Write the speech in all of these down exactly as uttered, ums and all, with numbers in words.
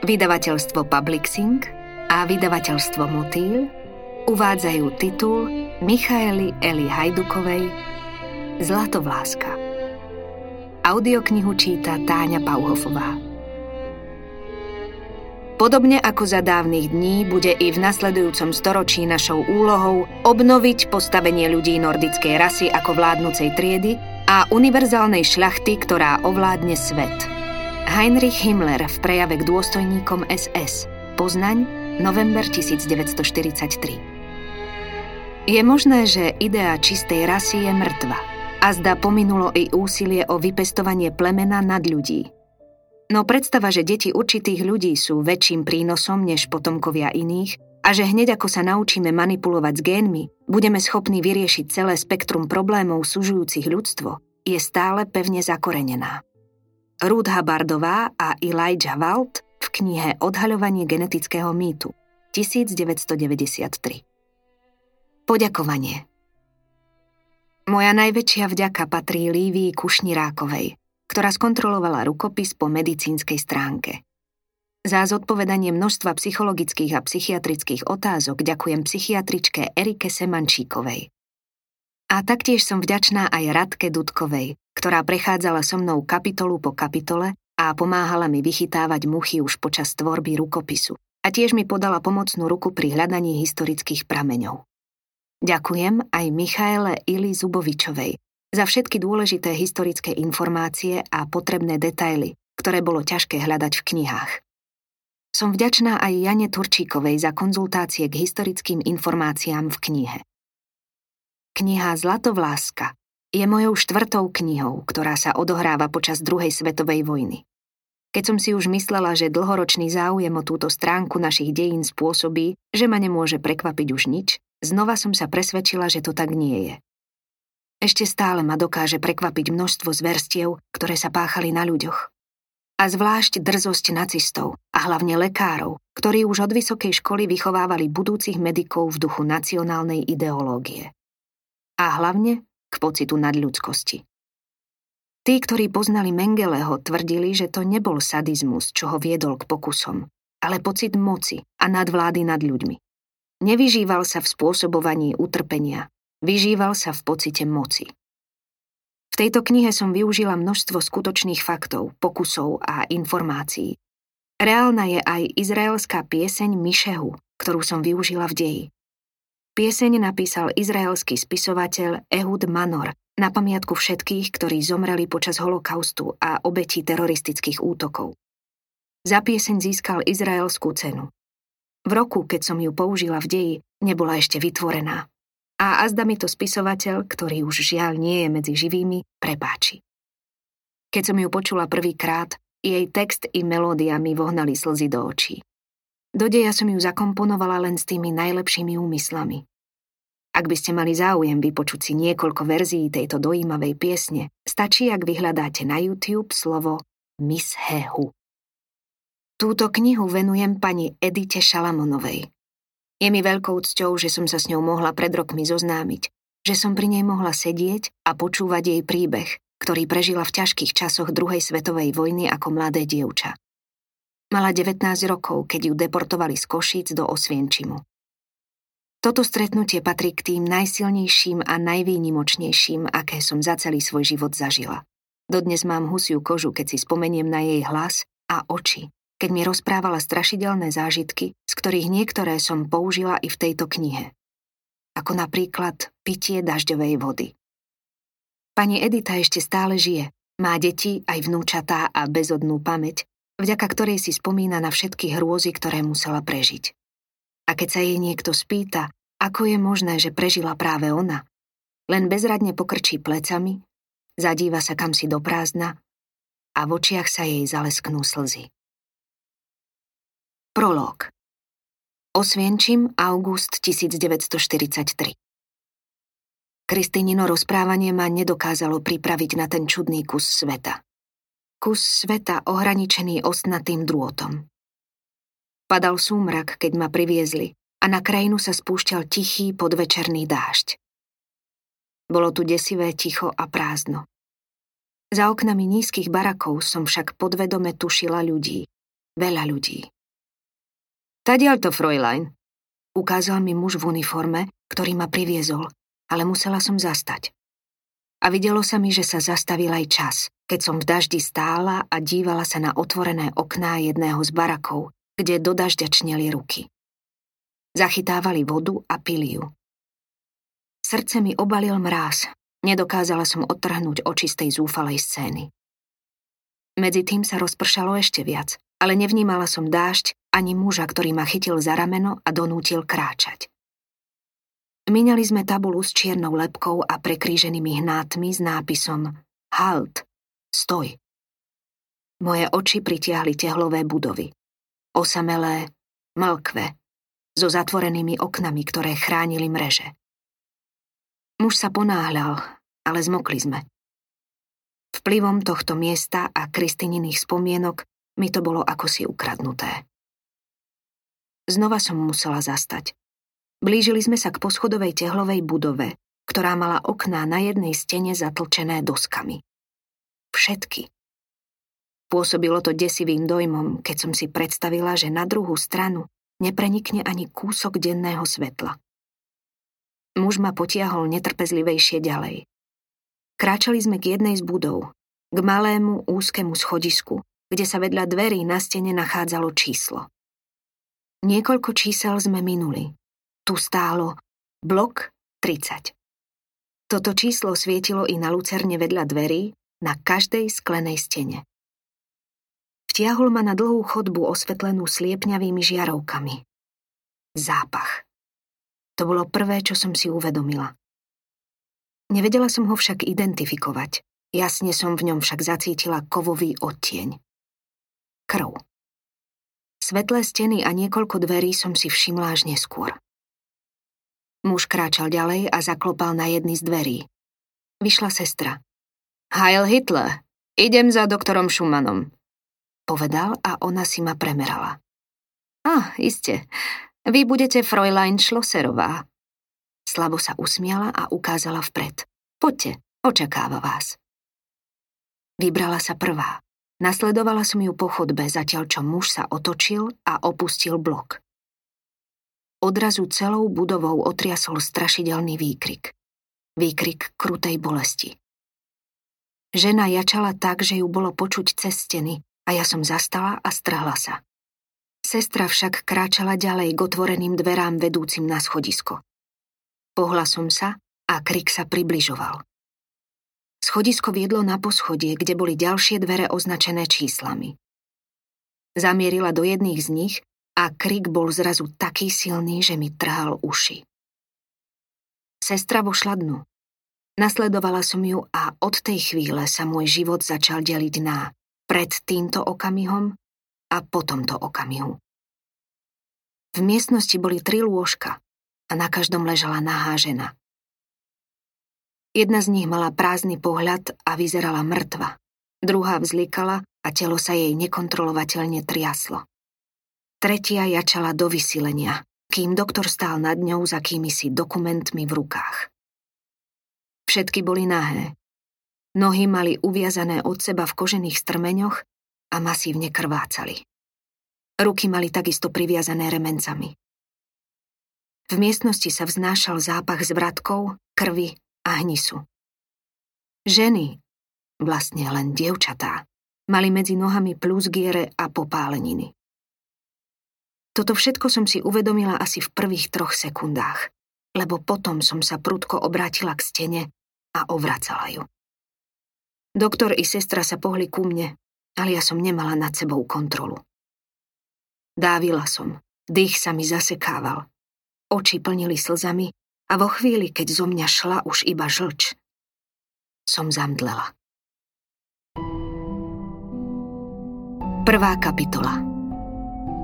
vydavateľstvo Publixing a vydavateľstvo Motýl uvádzajú titul Michaely Eli Hajdukovej Zlatovláska. Audioknihu číta Táňa Pauhofová. Podobne ako za dávnych dní bude i v nasledujúcom storočí našou úlohou obnoviť postavenie ľudí nordickej rasy ako vládnucej triedy a univerzálnej šľachty, ktorá ovládne svet. Heinrich Himmler v prejave k dôstojníkom es es. Poznaň, november tisíc deväťsto štyridsaťtri. Je možné, že idea čistej rasy je mŕtva a zdá pominulo i úsilie o vypestovanie plemena nad ľudí. No predstava, že deti určitých ľudí sú väčším prínosom než potomkovia iných a že hneď ako sa naučíme manipulovať s génmi, budeme schopní vyriešiť celé spektrum problémov sužujúcich ľudstvo, je stále pevne zakorenená. Ruth Hubbardová a Elijah Wald v knihe Odhaľovanie genetického mýtu devätnásť deväťdesiattri. Poďakovanie. Moja najväčšia vďaka patrí Lívii Kušnirákovej, ktorá skontrolovala rukopis po medicínskej stránke. Za zodpovedanie množstva psychologických a psychiatrických otázok ďakujem psychiatričke Erike Semančíkovej. A taktiež som vďačná aj Radke Dudkovej, ktorá prechádzala so mnou kapitolu po kapitole a pomáhala mi vychytávať muchy už počas tvorby rukopisu a tiež mi podala pomocnú ruku pri hľadaní historických prameňov. Ďakujem aj Michaele Ilizubovičovej, za všetky dôležité historické informácie a potrebné detaily, ktoré bolo ťažké hľadať v knihách. Som vďačná aj Jane Turčíkovej za konzultácie k historickým informáciám v knihe. Kniha Zlatovláska je mojou štvrtou knihou, ktorá sa odohráva počas druhej svetovej vojny. Keď som si už myslela, že dlhoročný záujem o túto stránku našich dejín spôsobí, že ma nemôže prekvapiť už nič, znova som sa presvedčila, že to tak nie je. Ešte stále ma dokáže prekvapiť množstvo zverstiev, ktoré sa páchali na ľuďoch. A zvlášť drzosť nacistov a hlavne lekárov, ktorí už od vysokej školy vychovávali budúcich medikov v duchu nacionálnej ideológie. A hlavne k pocitu nadľudskosti. Tí, ktorí poznali Mengeleho, tvrdili, že to nebol sadizmus, čo ho viedol k pokusom, ale pocit moci a nadvlády nad ľuďmi. Nevyžíval sa v spôsobovaní utrpenia, vyžíval sa v pocite moci. V tejto knihe som využila množstvo skutočných faktov, pokusov a informácií. Reálna je aj izraelská pieseň Mišehu, ktorú som využila v deji. Pieseň napísal izraelský spisovateľ Ehud Manor na pamiatku všetkých, ktorí zomreli počas holokaustu a obetí teroristických útokov. Za pieseň získal izraelskú cenu. V roku, keď som ju použila v deji, nebola ešte vytvorená. A azda mi to spisovateľ, ktorý už žiaľ nie je medzi živými, prepáči. Keď som ju počula prvýkrát, jej text i melódia mi vohnali slzy do očí. Do deja som ju zakomponovala len s tými najlepšími úmyslami. Ak by ste mali záujem vypočuť si niekoľko verzií tejto dojímavej piesne, stačí, ak vyhľadáte na YouTube slovo Mishehu. Túto knihu venujem pani Edite Šalamonovej. Je mi veľkou cťou, že som sa s ňou mohla pred rokmi zoznámiť, že som pri nej mohla sedieť a počúvať jej príbeh, ktorý prežila v ťažkých časoch druhej svetovej vojny ako mladé dievča. Mala devätnásť rokov, keď ju deportovali z Košíc do Osvienčimu. Toto stretnutie patrí k tým najsilnejším a najvýnimočnejším, aké som za celý svoj život zažila. Dodnes mám husiu kožu, keď si spomeniem na jej hlas a oči, keď mi rozprávala strašidelné zážitky, z ktorých niektoré som použila i v tejto knihe. Ako napríklad pitie dažďovej vody. Pani Edita ešte stále žije, má deti aj vnúčatá a bezodnú pamäť, vďaka ktorej si spomína na všetky hrôzy, ktoré musela prežiť. A keď sa jej niekto spýta, ako je možné, že prežila práve ona, len bezradne pokrčí plecami, zadíva sa kamsi do prázdna a v očiach sa jej zalesknú slzy. Prológ. Osvienčim, august devätnásť štyridsaťtri. Kristínino rozprávanie ma nedokázalo pripraviť na ten čudný kus sveta. Kus sveta ohraničený ostnatým drôtom. Padal súmrak, keď ma priviezli, a na krajinu sa spúšťal tichý podvečerný dážď. Bolo tu desivé ticho a prázdno. Za oknami nízkych barakov som však podvedome tušila ľudí, Veľa ľudí. Tadiaľ to, Fräulein, ukázal mi muž v uniforme, ktorý ma priviezol, ale musela som zastať. A videlo sa mi, že sa zastavil aj čas, keď som v daždi stála a dívala sa na otvorené okná jedného z barakov, kde do dažďa čneli ruky. Zachytávali vodu a pili ju. Srdce mi obalil mráz. Nedokázala som odtrhnúť oči z tej zúfalej scény. Medzi tým sa rozpršalo ešte viac, ale nevnímala som dážď ani muža, ktorý ma chytil za rameno a donútil kráčať. Minali sme tabulu s čiernou lebkou a prekríženými hnátmi s nápisom Halt, stoj. Moje oči pritiahli tehlové budovy. Osamelé, mlkve, so zatvorenými oknami, ktoré chránili mreže. Muž sa ponáhľal, ale zmokli sme. Vplyvom tohto miesta a Kristininých spomienok mi to bolo akosi ukradnuté. Znova som musela zastať. Blížili sme sa k poschodovej tehlovej budove, ktorá mala okná na jednej stene zatlčené doskami. Všetky. Pôsobilo to desivým dojmom, keď som si predstavila, že na druhú stranu neprenikne ani kúsok denného svetla. Muž ma potiahol netrpezlivejšie ďalej. Kráčali sme k jednej z budov, k malému úzkému schodisku, kde sa vedľa dverí na stene nachádzalo číslo. Niekoľko čísel sme minuli. Tu stálo blok tridsať. Toto číslo svietilo i na lucerne vedľa dverí, na každej sklenej stene. Vtiahol ma na dlhú chodbu osvetlenú sliepňavými žiarovkami. Zápach. To bolo prvé, čo som si uvedomila. Nevedela som ho však identifikovať. Jasne som v ňom však zacítila kovový odtieň. Krv. Svetlé steny a niekoľko dverí som si všimla až neskôr. Muž kráčal ďalej a zaklopal na jedny z dverí. Vyšla sestra. Heil Hitler, idem za doktorom Schumannom, povedal a ona si ma premerala. Ah, iste, vy budete Fräulein Schlosserová. Slabo sa usmiala a ukázala vpred. Poďte, očakáva vás. Vybrala sa prvá. Nasledovala som ju po chodbe, zatiaľ čo muž sa otočil a opustil blok. Odrazu celou budovou otriasol strašidelný výkrik. Výkrik krutej bolesti. Žena jačala tak, že ju bolo počuť cez steny a ja som zastala a strhla sa. Sestra však kráčala ďalej k otvoreným dverám vedúcim na schodisko. Pohla som sa a krik sa približoval. Schodisko viedlo na poschodie, kde boli ďalšie dvere označené číslami. Zamierila do jedných z nich a krik bol zrazu taký silný, že mi trhal uši. Sestra vošla dnu. Nasledovala som ju a od tej chvíle sa môj život začal deliť na pred týmto okamihom a po tomto okamihu. V miestnosti boli tri lôžka a na každom ležala nahá žena. Jedna z nich mala prázdny pohľad a vyzerala mŕtva. Druhá vzlikala a telo sa jej nekontrolovateľne triaslo. Tretia jačala do vysilenia, kým doktor stál nad ňou za akýmisi dokumentmi v rukách. Všetky boli nahé. Nohy mali uviazané od seba v kožených strmeňoch a masívne krvácali. Ruky mali takisto priviazané remencami. V miestnosti sa vznášal zápach zvratkov, krvi a hnisu. Ženy, vlastne len dievčatá, mali medzi nohami plusgiere a popáleniny. Toto všetko som si uvedomila asi v prvých troch sekundách, lebo potom som sa prudko obrátila k stene a ovracala ju. Doktor i sestra sa pohli ku mne, ale ja som nemala nad sebou kontrolu. Dávila som, dých sa mi zasekával, oči plnili slzami a vo chvíli, keď zo mňa šla už iba žlč, som zamdlela. Prvá kapitola.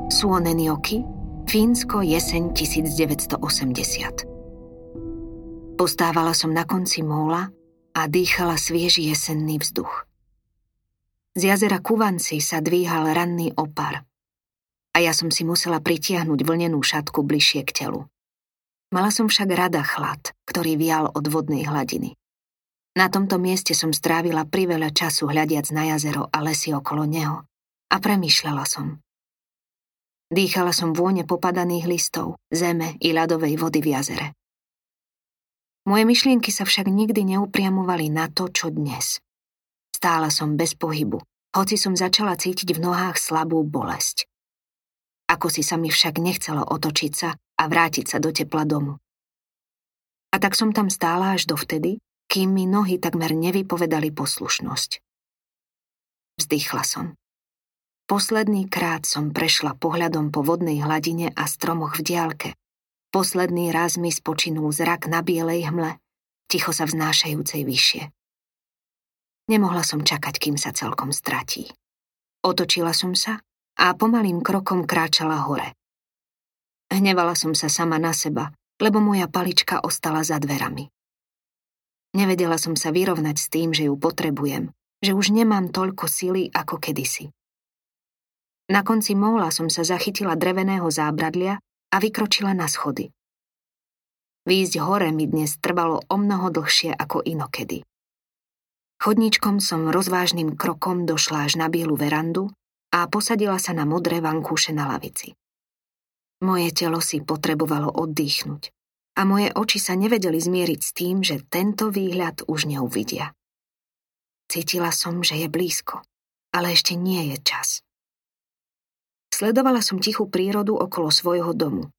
Suonenjoki, Fínsko, jeseň devätnásťstoosemdesiat. Postávala som na konci móla a dýchala svieži jesenný vzduch. Z jazera Kuvanci sa dvíhal ranný opar a ja som si musela pritiahnuť vlnenú šatku bližšie k telu. Mala som však rada chlad, ktorý vial od vodnej hladiny. Na tomto mieste som strávila priveľa času hľadiac na jazero a lesy okolo neho a premýšľala som, Dýchala som vône popadaných listov, zeme i ľadovej vody v jazere. Moje myšlienky sa však nikdy neupriamovali na to, čo dnes. Stála som bez pohybu, hoci som začala cítiť v nohách slabú bolesť. Ako si sa mi však nechcelo otočiť sa a vrátiť sa do tepla domu. A tak som tam stála až dovtedy, kým mi nohy takmer nevypovedali poslušnosť. Vzdychla som. Posledný krát som prešla pohľadom po vodnej hladine a stromoch v diaľke. Posledný raz mi spočinul zrak na bielej hmle, ticho sa vznášajúcej vyššie. Nemohla som čakať, kým sa celkom stratí. Otočila som sa a pomalým krokom kráčala hore. Hnevala som sa sama na seba, lebo moja palička ostala za dverami. Nevedela som sa vyrovnať s tým, že ju potrebujem, že už nemám toľko sily ako kedysi. Na konci móla som sa zachytila dreveného zábradlia a vykročila na schody. Výjsť hore mi dnes trvalo omnoho dlhšie ako inokedy. Chodničkom som rozvážnym krokom došla až na bielu verandu a posadila sa na modré vankúše na lavici. Moje telo si potrebovalo oddychnúť a moje oči sa nevedeli zmieriť s tým, že tento výhľad už neuvidia. Cítila som, že je blízko, ale ešte nie je čas. Sledovala som tichú prírodu okolo svojho domu.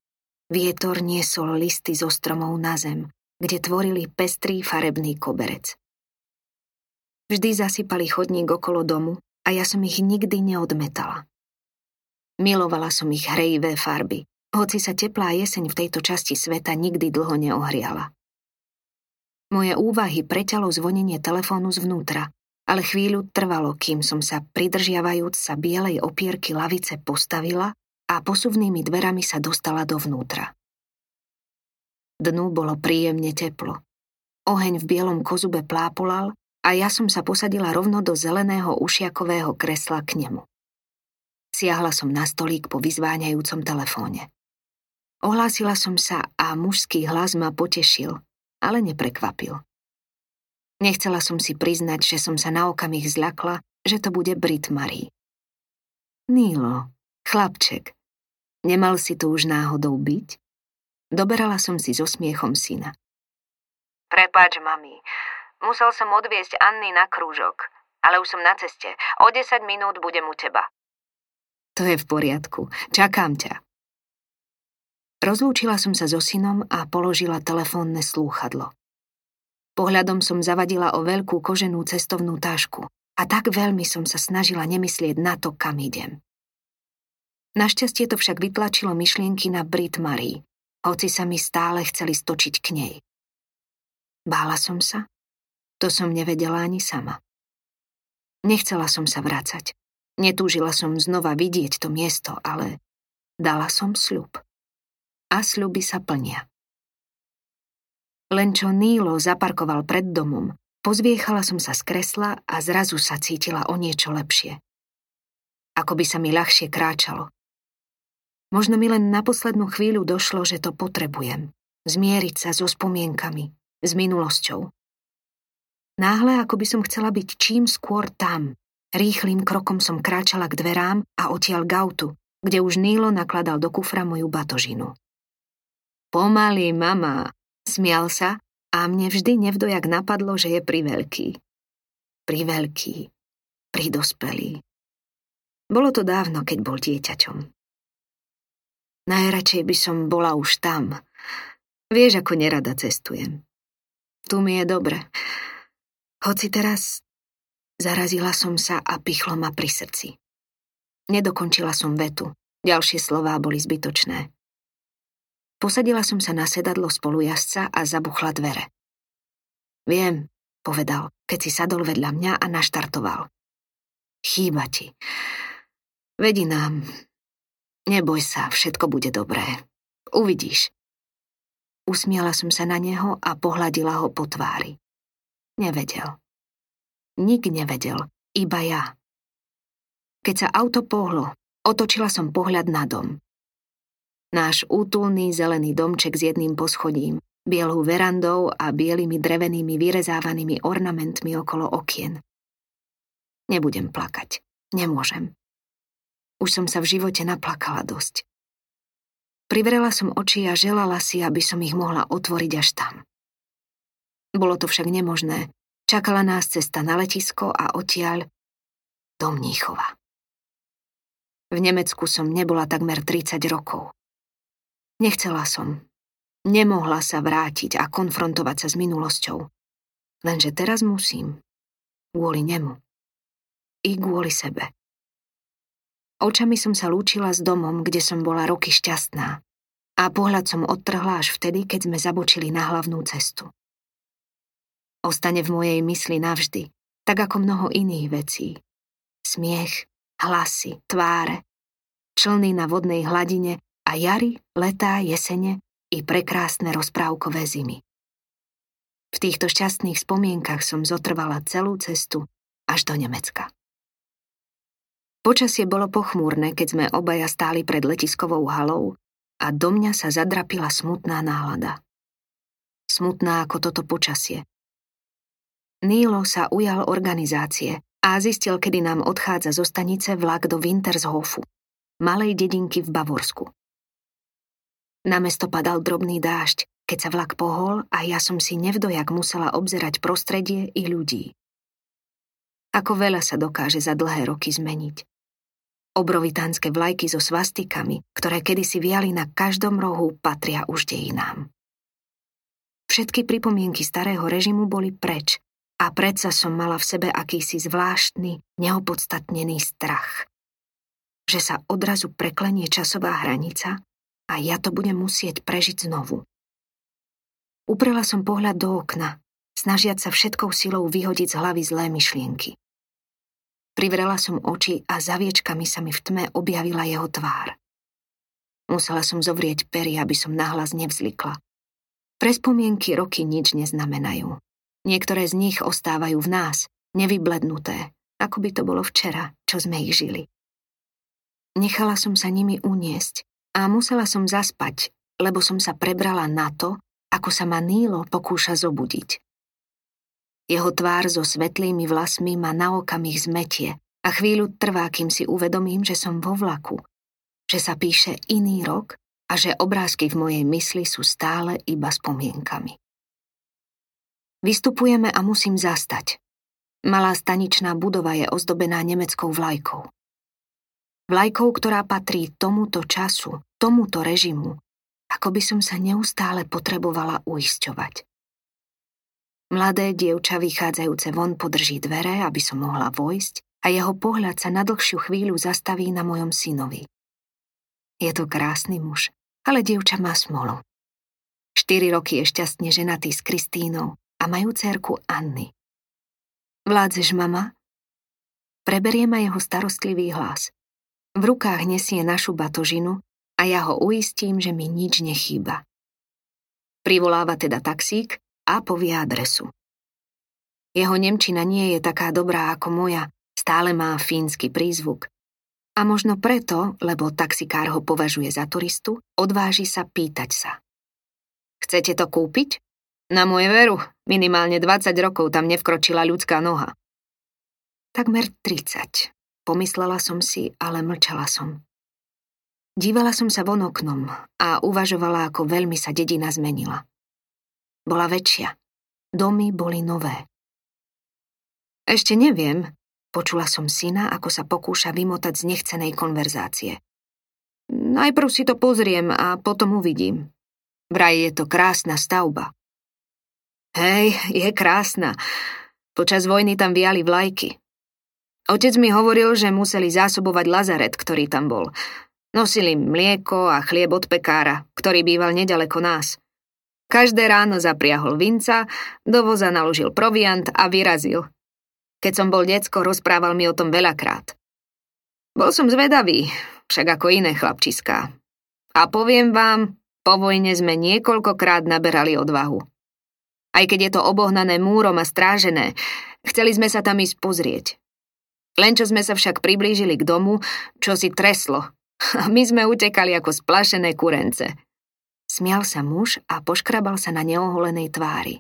Vietor niesol listy zo stromov na zem, kde tvorili pestrý farebný koberec. Vždy zasypali chodník okolo domu a ja som ich nikdy neodmetala. Milovala som ich hrejivé farby, hoci sa teplá jeseň v tejto časti sveta nikdy dlho neohriala. Moje úvahy preťalo zvonenie telefónu zvnútra, ale chvíľu trvalo, kým som sa, pridržiavajúc sa bielej opierky lavice, postavila a posuvnými dverami sa dostala dovnútra. Dnu bolo príjemne teplo. Oheň v bielom kozube plápolal a ja som sa posadila rovno do zeleného ušiakového kresla k nemu. Siahla som na stolík po vyzváňajúcom telefóne. Ohlásila som sa a mužský hlas ma potešil, ale neprekvapil. Nechcela som si priznať, že som sa na okamih zľakla, že to bude Brit Marie. Nílo, chlapček, nemal si tu už náhodou byť? Doberala som si so smiechom syna. Prepáč, mami, musel som odviesť Anny na krúžok, ale už som na ceste, o desať minút budem u teba. To je v poriadku, čakám ťa. Rozlúčila som sa so synom a položila telefónne slúchadlo. Pohľadom som zavadila o veľkú koženú cestovnú tašku a tak veľmi som sa snažila nemyslieť na to, kam idem. Našťastie to však vytlačilo myšlienky na Brit Marie, hoci sa mi stále chceli stočiť k nej. Bála som sa? To som nevedela ani sama. Nechcela som sa vracať. Netúžila som znova vidieť to miesto, ale dala som sľub. A sľuby sa plnia. Len čo Nílo zaparkoval pred domom, pozviechala som sa z kresla a zrazu sa cítila o niečo lepšie. Ako by sa mi ľahšie kráčalo. Možno mi len na poslednú chvíľu došlo, že to potrebujem. Zmieriť sa so spomienkami, s minulosťou. Náhle, ako by som chcela byť čím skôr tam, rýchlým krokom som kráčala k dverám a odtiaľ k autu, kde už Nílo nakladal do kufra moju batožinu. Pomaly, mama! Smial sa a mne vždy nevdojak napadlo, že je priveľký. Priveľký. Pridospelý. Bolo to dávno, keď bol dieťaťom. Najradšej by som bola už tam. Vieš, ako nerada cestujem. Tu mi je dobre. Hoci teraz... Zarazila som sa a pichlo ma pri srdci. Nedokončila som vetu. Ďalšie slová boli zbytočné. Posadila som sa na sedadlo spolujazca a zabuchla dvere. Viem, povedal, keď si sadol vedľa mňa a naštartoval. Chýba ti. Vedi nám. Neboj sa, všetko bude dobré. Uvidíš. Usmiala som sa na neho a pohľadila ho po tvári. Nevedel. Nik nevedel, iba ja. Keď sa auto pohlo, otočila som pohľad na dom. Náš útulný zelený domček s jedným poschodím, bielou verandou a bielými drevenými vyrezávanými ornamentmi okolo okien. Nebudem plakať. Nemôžem. Už som sa v živote naplakala dosť. Privrela som oči a želala si, aby som ich mohla otvoriť až tam. Bolo to však nemožné. Čakala nás cesta na letisko a odtiaľ do Mníchova. V Nemecku som nebola takmer tridsať rokov. Nechcela som. Nemohla sa vrátiť a konfrontovať sa s minulosťou. Lenže teraz musím. Kvôli nemu. I kvôli sebe. Očami som sa lúčila s domom, kde som bola roky šťastná, a pohľad som odtrhla až vtedy, keď sme zabočili na hlavnú cestu. Ostane v mojej mysli navždy, tak ako mnoho iných vecí. Smiech, hlasy, tváre, člny na vodnej hladine a jary, letá, jesene i prekrásne rozprávkové zimy. V týchto šťastných spomienkach som zotrvala celú cestu až do Nemecka. Počasie bolo pochmúrne, keď sme obaja stáli pred letiskovou halou a do mňa sa zadrapila smutná nálada. Smutná ako toto počasie. Nílo sa ujal organizácie a zistil, kedy nám odchádza zo stanice vlak do Wintershofu, malej dedinky v Bavorsku. Na mesto padal drobný dážď, keď sa vlak pohol a ja som si nevdojak musela obzerať prostredie i ľudí. Ako veľa sa dokáže za dlhé roky zmeniť. Obrovitánske vlajky so svastikami, ktoré kedysi viali na každom rohu, patria už dejinám. Všetky pripomienky starého režimu boli preč a predsa som mala v sebe akýsi zvláštny, neopodstatnený strach. Že sa odrazu preklenie časová hranica a ja to budem musieť prežiť znovu. Uprela som pohľad do okna, snažiac sa všetkou silou vyhodiť z hlavy zlé myšlienky. Privrela som oči a zaviečkami sa mi v tme objavila jeho tvár. Musela som zovrieť pery, aby som nahlas nevzlikla. Prespomienky roky nič neznamenajú. Niektoré z nich ostávajú v nás, nevyblednuté, ako by to bolo včera, čo sme ich žili. Nechala som sa nimi uniesť a musela som zaspať, lebo som sa prebrala na to, ako sa ma Nílo pokúša zobudiť. Jeho tvár so svetlými vlasmi ma na okamih zmetie a chvíľu trvá, kým si uvedomím, že som vo vlaku, že sa píše iný rok a že obrázky v mojej mysli sú stále iba spomienkami. Vystupujeme a musím zastať. Malá staničná budova je ozdobená nemeckou vlajkou. Vlajkou, ktorá patrí tomuto času, tomuto režimu, ako by som sa neustále potrebovala uisťovať. Mladé dievča vychádzajúce von podrží dvere, aby som mohla vojsť, a jeho pohľad sa na dlhšiu chvíľu zastaví na mojom synovi. Je to krásny muž, ale dievča má smolu. Štyri roky je šťastne ženatý s Kristínou a majú dcérku Anny. Vládzeš, mama? Preberie ma jeho starostlivý hlas. V rukách nesie našu batožinu a ja ho uistím, že mi nič nechýba. Privoláva teda taxík a povie adresu. Jeho nemčina nie je taká dobrá ako moja, stále má fínsky prízvuk. A možno preto, lebo taxikár ho považuje za turistu, odváži sa pýtať sa. Chcete to kúpiť? Na moje veru, minimálne dvadsať rokov tam nevkročila ľudská noha. Takmer tridsať, pomyslela som si, ale mlčala som. Dívala som sa von oknom a uvažovala, ako veľmi sa dedina zmenila. Bola väčšia. Domy boli nové. Ešte neviem, počula som syna, ako sa pokúša vymotať z nechcenej konverzácie. Najprv si to pozriem a potom uvidím. Vraj je to krásna stavba. Hej, je krásna. Počas vojny tam viali vlajky. Otec mi hovoril, že museli zásobovať lazaret, ktorý tam bol. Nosili mlieko a chlieb od pekára, ktorý býval nedaleko nás. Každé ráno zapriahol vinca, do voza naložil proviant a vyrazil. Keď som bol decko, rozprával mi o tom veľakrát. Bol som zvedavý, však ako iné chlapčiská. A poviem vám, po vojne sme niekoľkokrát naberali odvahu. Aj keď je to obohnané múrom a strážené, chceli sme sa tam ísť pozrieť. Len čo sme sa však priblížili k domu, čo si treslo. A my sme utekali ako splašené kurence. Smial sa muž a poškrabal sa na neoholenej tvári.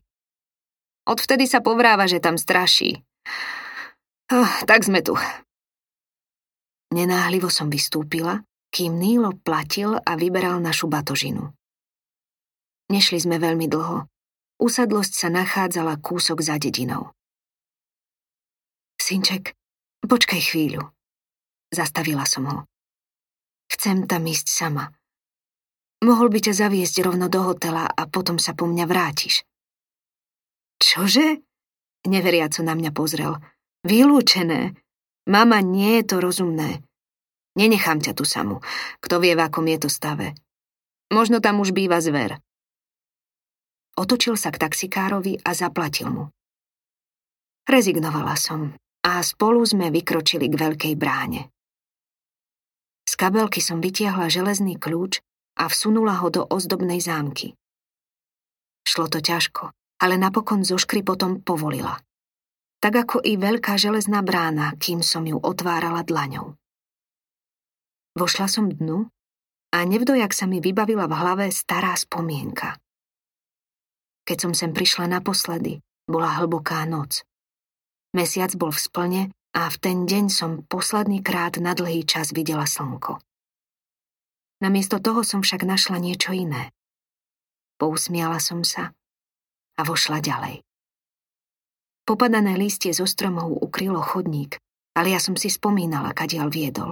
Odvtedy sa povráva, že tam straší. Oh, tak sme tu. Nenáhlivo som vystúpila, kým Nílo platil a vyberal našu batožinu. Nešli sme veľmi dlho. Usadlosť sa nachádzala kúsok za dedinou. Synček, počkaj chvíľu. Zastavila som ho. Chcem tam ísť sama. Mohol by ťa zaviesť rovno do hotela a potom sa po mňa vrátiš. Čože? Neveriaco na mňa pozrel. Vylúčené. Mama, nie je to rozumné. Nenechám ťa tu samu. Kto vie, v akom je to stave. Možno tam už býva zver. Otočil sa k taxikárovi a zaplatil mu. Rezignovala som a spolu sme vykročili k veľkej bráne. Z kabelky som vytiahla železný kľúč a vsunula ho do ozdobnej zámky. Šlo to ťažko, ale napokon zo škripotom povolila. Tak ako i veľká železná brána, kým som ju otvárala dlaňou. Vošla som dnu a nevdojak sa mi vybavila v hlave stará spomienka. Keď som sem prišla naposledy, bola hlboká noc. Mesiac bol v splne a v ten deň som posledný krát na dlhý čas videla slnko. Namiesto toho som však našla niečo iné. Pousmiala som sa a vošla ďalej. Popadané lístie zo stromov ukrylo chodník, ale ja som si spomínala, kadiaľ viedol.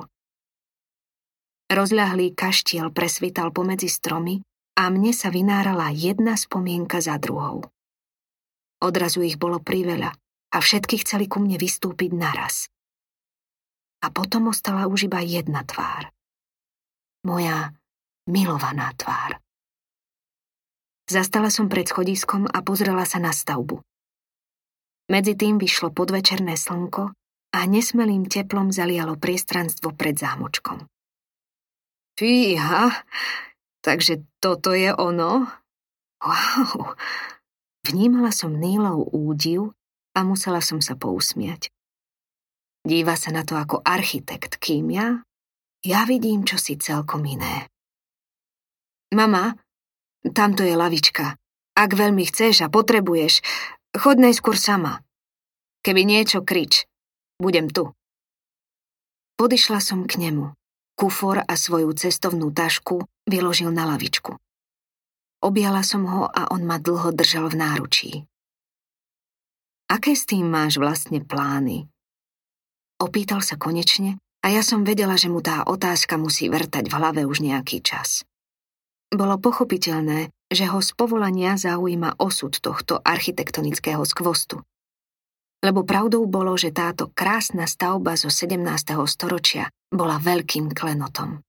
Rozľahlý kaštiel presvítal pomedzi stromy a mne sa vynárala jedna spomienka za druhou. Odrazu ich bolo priveľa a všetky chceli ku mne vystúpiť naraz. A potom ostala už iba jedna tvár. Moja milovaná tvár. Zastala som pred schodiskom a pozrela sa na stavbu. Medzi tým vyšlo podvečerné slnko a nesmelým teplom zalialo priestranstvo pred zámočkom. Fíha, takže toto je ono? Wow! Vnímala som Nílov údiv a musela som sa pousmiať. Díva sa na to ako architekt, kým ja... Ja vidím čosi celkom iné. Mama, tamto je lavička. Ak veľmi chceš a potrebuješ, choď najskôr sama. Keby niečo, krič. Budem tu. Podišla som k nemu. Kufor a svoju cestovnú tašku vyložil na lavičku. Objala som ho a on ma dlho držal v náručí. Aké s tým máš vlastne plány? Opýtal sa konečne, a ja som vedela, že mu tá otázka musí vrtať v hlave už nejaký čas. Bolo pochopiteľné, že ho z povolania zaujíma osud tohto architektonického skvostu. Lebo pravdou bolo, že táto krásna stavba zo sedemnásteho storočia bola veľkým klenotom.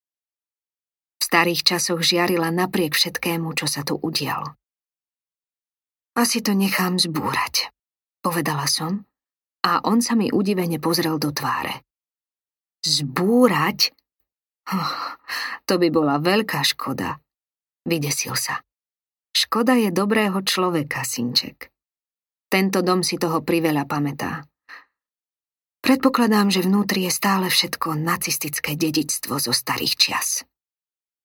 V starých časoch žiarila napriek všetkému, čo sa tu udialo. Asi to nechám zbúrať, povedala som, a on sa mi udivene pozrel do tváre. Zbúrať? Oh, to by bola veľká škoda. Vydesil sa. Škoda je dobrého človeka, synček. Tento dom si toho priveľa pamätá. Predpokladám, že vnútri je stále všetko nacistické dedičstvo zo starých čias.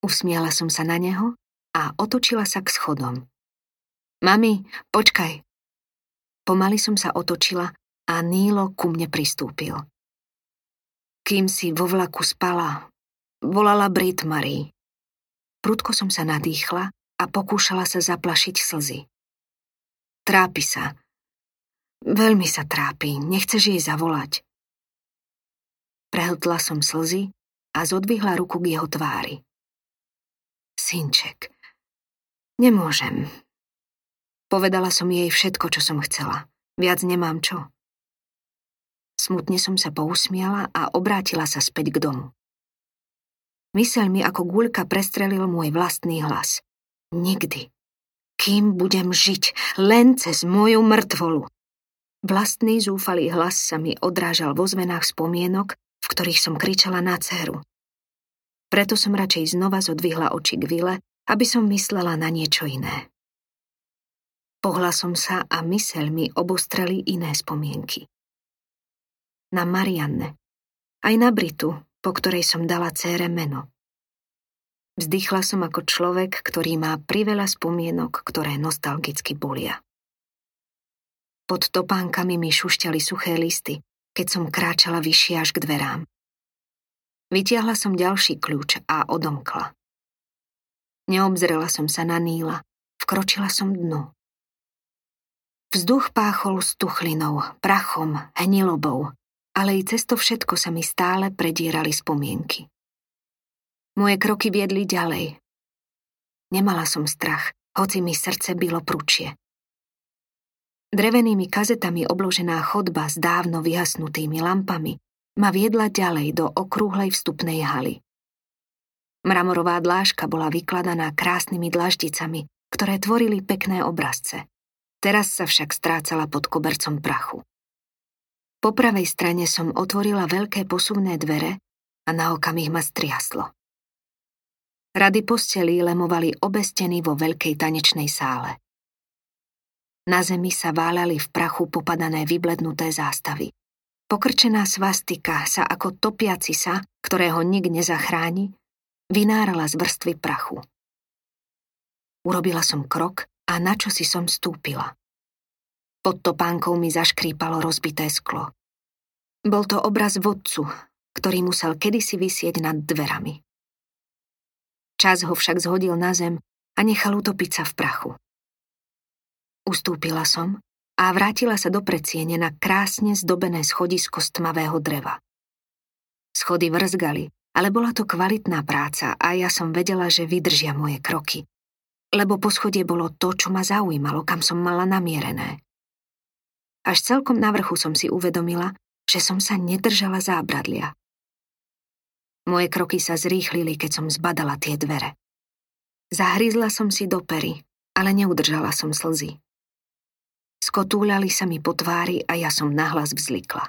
Usmiala som sa na neho a otočila sa k schodom. Mami, počkaj. Pomaly som sa otočila a Nílo ku mne pristúpil. Kým si vo vlaku spala, volala Brit Marie. Prudko som sa nadýchla a pokúšala sa zaplašiť slzy. Trápi sa. Veľmi sa trápi, nechceš jej zavolať. Prehltla som slzy a zodvihla ruku k jeho tvári. Synček, nemôžem. Povedala som jej všetko, čo som chcela. Viac nemám čo. Smutne som sa pousmiala a obrátila sa späť k domu. Myseľ mi ako guľka prestrelil môj vlastný hlas. Nikdy. Kým budem žiť? Len cez moju mŕtvolu. Vlastný zúfalý hlas sa mi odrážal vo zvenách spomienok, v ktorých som kričala na dceru. Preto som radšej znova zodvihla oči k vile, aby som myslela na niečo iné. Pohla som sa a myseľ mi obostreli iné spomienky. Na Marianne, aj na Britu, po ktorej som dala dcére meno. Vzdychla som ako človek, ktorý má priveľa spomienok, ktoré nostalgicky bolia. Pod topánkami mi šušťali suché listy, keď som kráčala vyššie až k dverám. Vytiahla som ďalší kľúč a odomkla. Neobzrela som sa na Níla. Vkročila som dnu. Vzduch páchol stuchlinou, prachom, hnilobou, ale i cez to všetko sa mi stále predierali spomienky. Moje kroky viedli ďalej. Nemala som strach, hoci mi srdce bilo prúčie. Drevenými kazetami obložená chodba s dávno vyhasnutými lampami ma viedla ďalej do okrúhlej vstupnej haly. Mramorová dlážka bola vykladaná krásnymi dlaždicami, ktoré tvorili pekné obrazce. Teraz sa však strácala pod kobercom prachu. Po pravej strane som otvorila veľké posuvné dvere a na okamih ma striaslo. Rady postelí lemovali obe steny vo veľkej tanečnej sále. Na zemi sa váľali v prachu popadané vyblednuté zástavy. Pokrčená svastika sa ako topiaci sa, ktorého nik nezachráni, vynárala z vrstvy prachu. Urobila som krok a načosi som stúpila. Pod topánkou mi zaškrípalo rozbité sklo. Bol to obraz vodcu, ktorý musel kedysi visieť nad dverami. Čas ho však zhodil na zem a nechal utopiť sa v prachu. Ustúpila som a vrátila sa do predsiene na krásne zdobené schodisko z tmavého dreva. Schody vrzgali, ale bola to kvalitná práca a ja som vedela, že vydržia moje kroky, lebo poschodie bolo to, čo ma zaujímalo, kam som mala namierené. Až celkom na vrchu som si uvedomila, že som sa nedržala zábradlia. Moje kroky sa zrýchlili, keď som zbadala tie dvere. Zahryzla som si do pery, ale neudržala som slzy. Skotúľali sa mi po tvári a ja som nahlas vzlikla.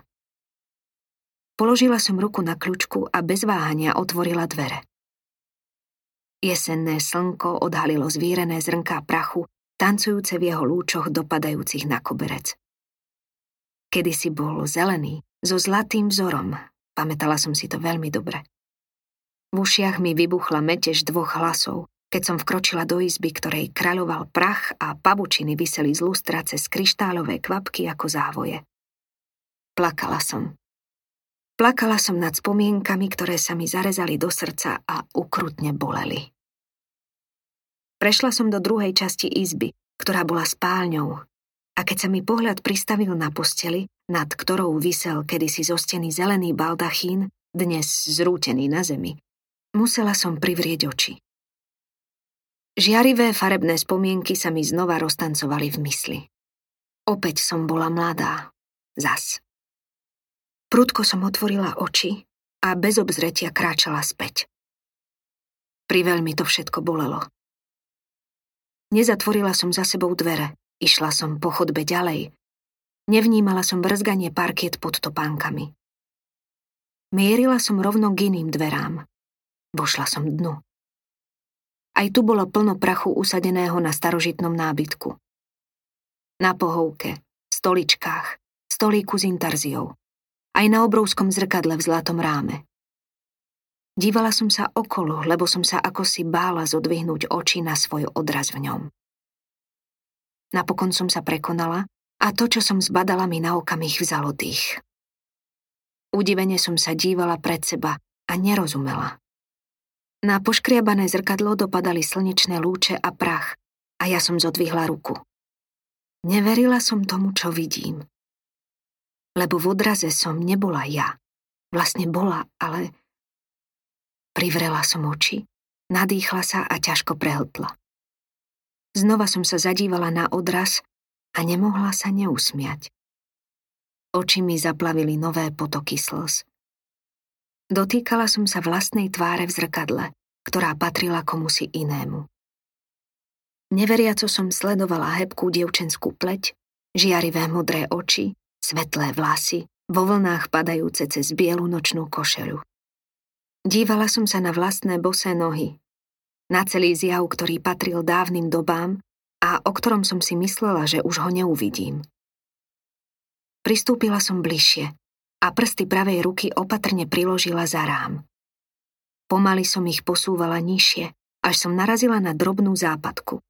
Položila som ruku na kľučku a bez váhania otvorila dvere. Jesenné slnko odhalilo zvírené zrnká prachu, tancujúce v jeho lúčoch dopadajúcich na koberec. Kedysi bol zelený, so zlatým vzorom, pamätala som si to veľmi dobre. V ušiach mi vybuchla mätež dvoch hlasov, keď som vkročila do izby, ktorej kráľoval prach a pavučiny viseli z lustra cez kryštálové kvapky ako závoje. Plakala som. Plakala som nad spomienkami, ktoré sa mi zarezali do srdca a ukrutne boleli. Prešla som do druhej časti izby, ktorá bola spálňou, a keď sa mi pohľad pristavil na posteli, nad ktorou visel kedysi zo steny zelený baldachín, dnes zrútený na zemi, musela som privrieť oči. Žiarivé farebné spomienky sa mi znova roztancovali v mysli. Opäť som bola mladá. Zas. Prudko som otvorila oči a bez obzretia kráčala späť. Priveľmi to všetko bolelo. Nezatvorila som za sebou dvere. Išla som po chodbe ďalej. Nevnímala som brzganie parkiet pod topánkami. Mierila som rovno k iným dverám. Vošla som dnu. Aj tu bolo plno prachu usadeného na starožitnom nábytku. Na pohovke, stoličkách, stolíku s intarziou. Aj na obrovskom zrkadle v zlatom ráme. Dívala som sa okolo, lebo som sa akosi bála zodvihnúť oči na svoj odraz v ňom. Napokon som sa prekonala a to, čo som zbadala, mi na okamih vzalo dých. Udivene som sa dívala pred seba a nerozumela. Na poškriabané zrkadlo dopadali slnečné lúče a prach a ja som zodvihla ruku. Neverila som tomu, čo vidím. Lebo v odraze som nebola ja. Vlastne bola, ale... Privrela som oči, nadýchla sa a ťažko prehltla. Znova som sa zadívala na odraz a nemohla sa neusmiať. Oči mi zaplavili nové potoky slz. Dotýkala som sa vlastnej tváre v zrkadle, ktorá patrila komusi inému. Neveriaco som sledovala hebkú dievčenskú pleť, žiarivé modré oči, svetlé vlasy, vo vlnách padajúce cez bielu nočnú košeľu. Dívala som sa na vlastné bosé nohy, na celý zjav, ktorý patril dávnym dobám a o ktorom som si myslela, že už ho neuvidím. Pristúpila som bližšie a prsty pravej ruky opatrne priložila za rám. Pomaly som ich posúvala nižšie, až som narazila na drobnú západku.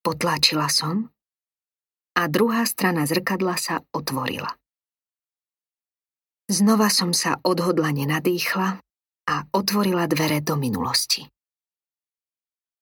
Potlačila som a druhá strana zrkadla sa otvorila. Znova som sa odhodlane nadýchla a otvorila dvere do minulosti.